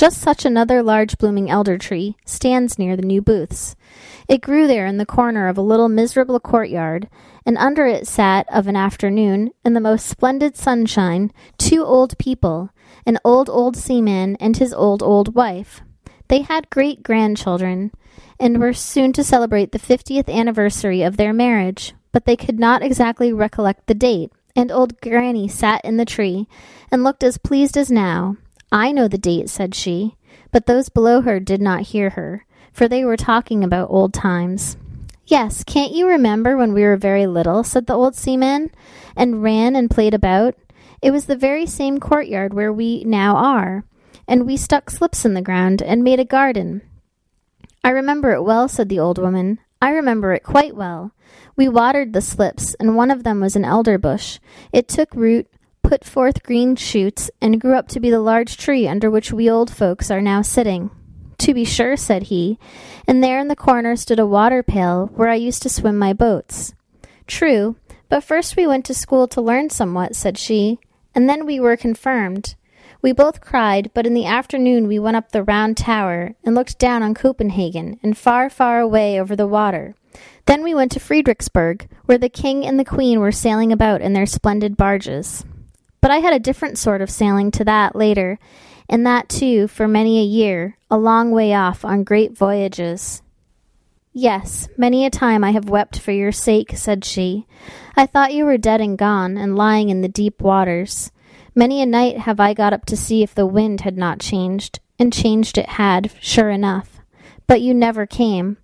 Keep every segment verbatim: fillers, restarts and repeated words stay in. Just such another large blooming elder tree stands near the new booths. It grew there in the corner of a little miserable courtyard, and under it sat, of an afternoon, in the most splendid sunshine, two old people, an old, old seaman and his old, old wife. They had great-grandchildren, and were soon to celebrate the fiftieth anniversary of their marriage, but they could not exactly recollect the date, and old Granny sat in the tree, and looked as pleased as now. "I know the date," said she, but those below her did not hear her, for they were talking about old times. "Yes, can't you remember when we were very little?" said the old seaman, and ran and played about. "It was the very same courtyard where we now are, and we stuck slips in the ground and made a garden." "I remember it well," said the old woman. "I remember it quite well. We watered the slips, and one of them was an elder bush. It took root, put forth green shoots, and grew up to be the large tree under which we old folks are now sitting." "To be sure," said he, "and there in the corner stood a water pail where I used to swim my boats." "True, but first we went to school to learn somewhat," said she, "and then we were confirmed. We both cried, but in the afternoon we went up the round tower and looked down on Copenhagen and far, far away over the water. Then we went to Friedrichsburg, where the king and the queen were sailing about in their splendid barges. But I had a different sort of sailing to that later, and that, too, for many a year, a long way off on great voyages." "Yes, many a time I have wept for your sake," said she. "I thought you were dead and gone, and lying in the deep waters. Many a night have I got up to see if the wind had not changed, and changed it had, sure enough. But you never came.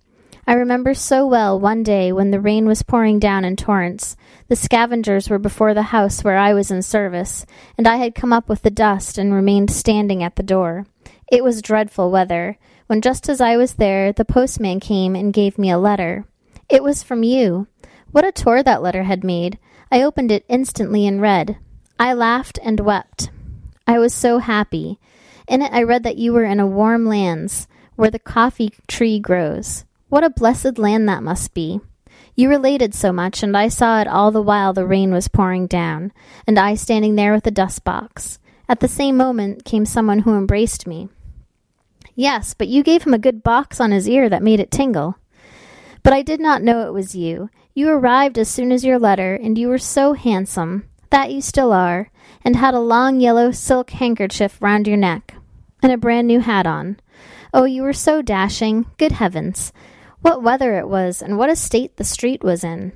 I remember so well one day when the rain was pouring down in torrents. The scavengers were before the house where I was in service, and I had come up with the dust and remained standing at the door. It was dreadful weather, when just as I was there, the postman came and gave me a letter. It was from you. What a tour that letter had made. I opened it instantly and read. I laughed and wept. I was so happy. In it I read that you were in a warm lands, where the coffee tree grows. What a blessed land that must be! You related so much, and I saw it all the while the rain was pouring down, and I standing there with a dust box. At the same moment came someone who embraced me." "Yes, but you gave him a good box on his ear that made it tingle." "But I did not know it was you. You arrived as soon as your letter, and you were so handsome, that you still are, and had a long yellow silk handkerchief round your neck, and a brand new hat on. Oh, you were so dashing! Good heavens! What weather it was, and what a state the street was in.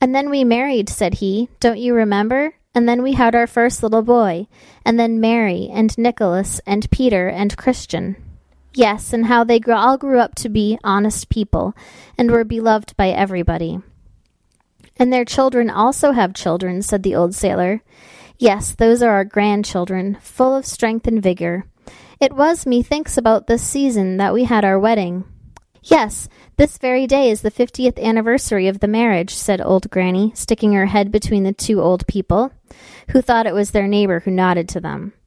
And then we married," said he, "don't you remember? And then we had our first little boy, and then Mary, and Nicholas, and Peter, and Christian." "Yes, and how they all grew up to be honest people, and were beloved by everybody." "And their children also have children," said the old sailor. "Yes, those are our grandchildren, full of strength and vigor. It was, methinks, about this season that we had our wedding." "Yes, this very day is the fiftieth anniversary of the marriage," said old Granny, sticking her head between the two old people, who thought it was their neighbor who nodded to them.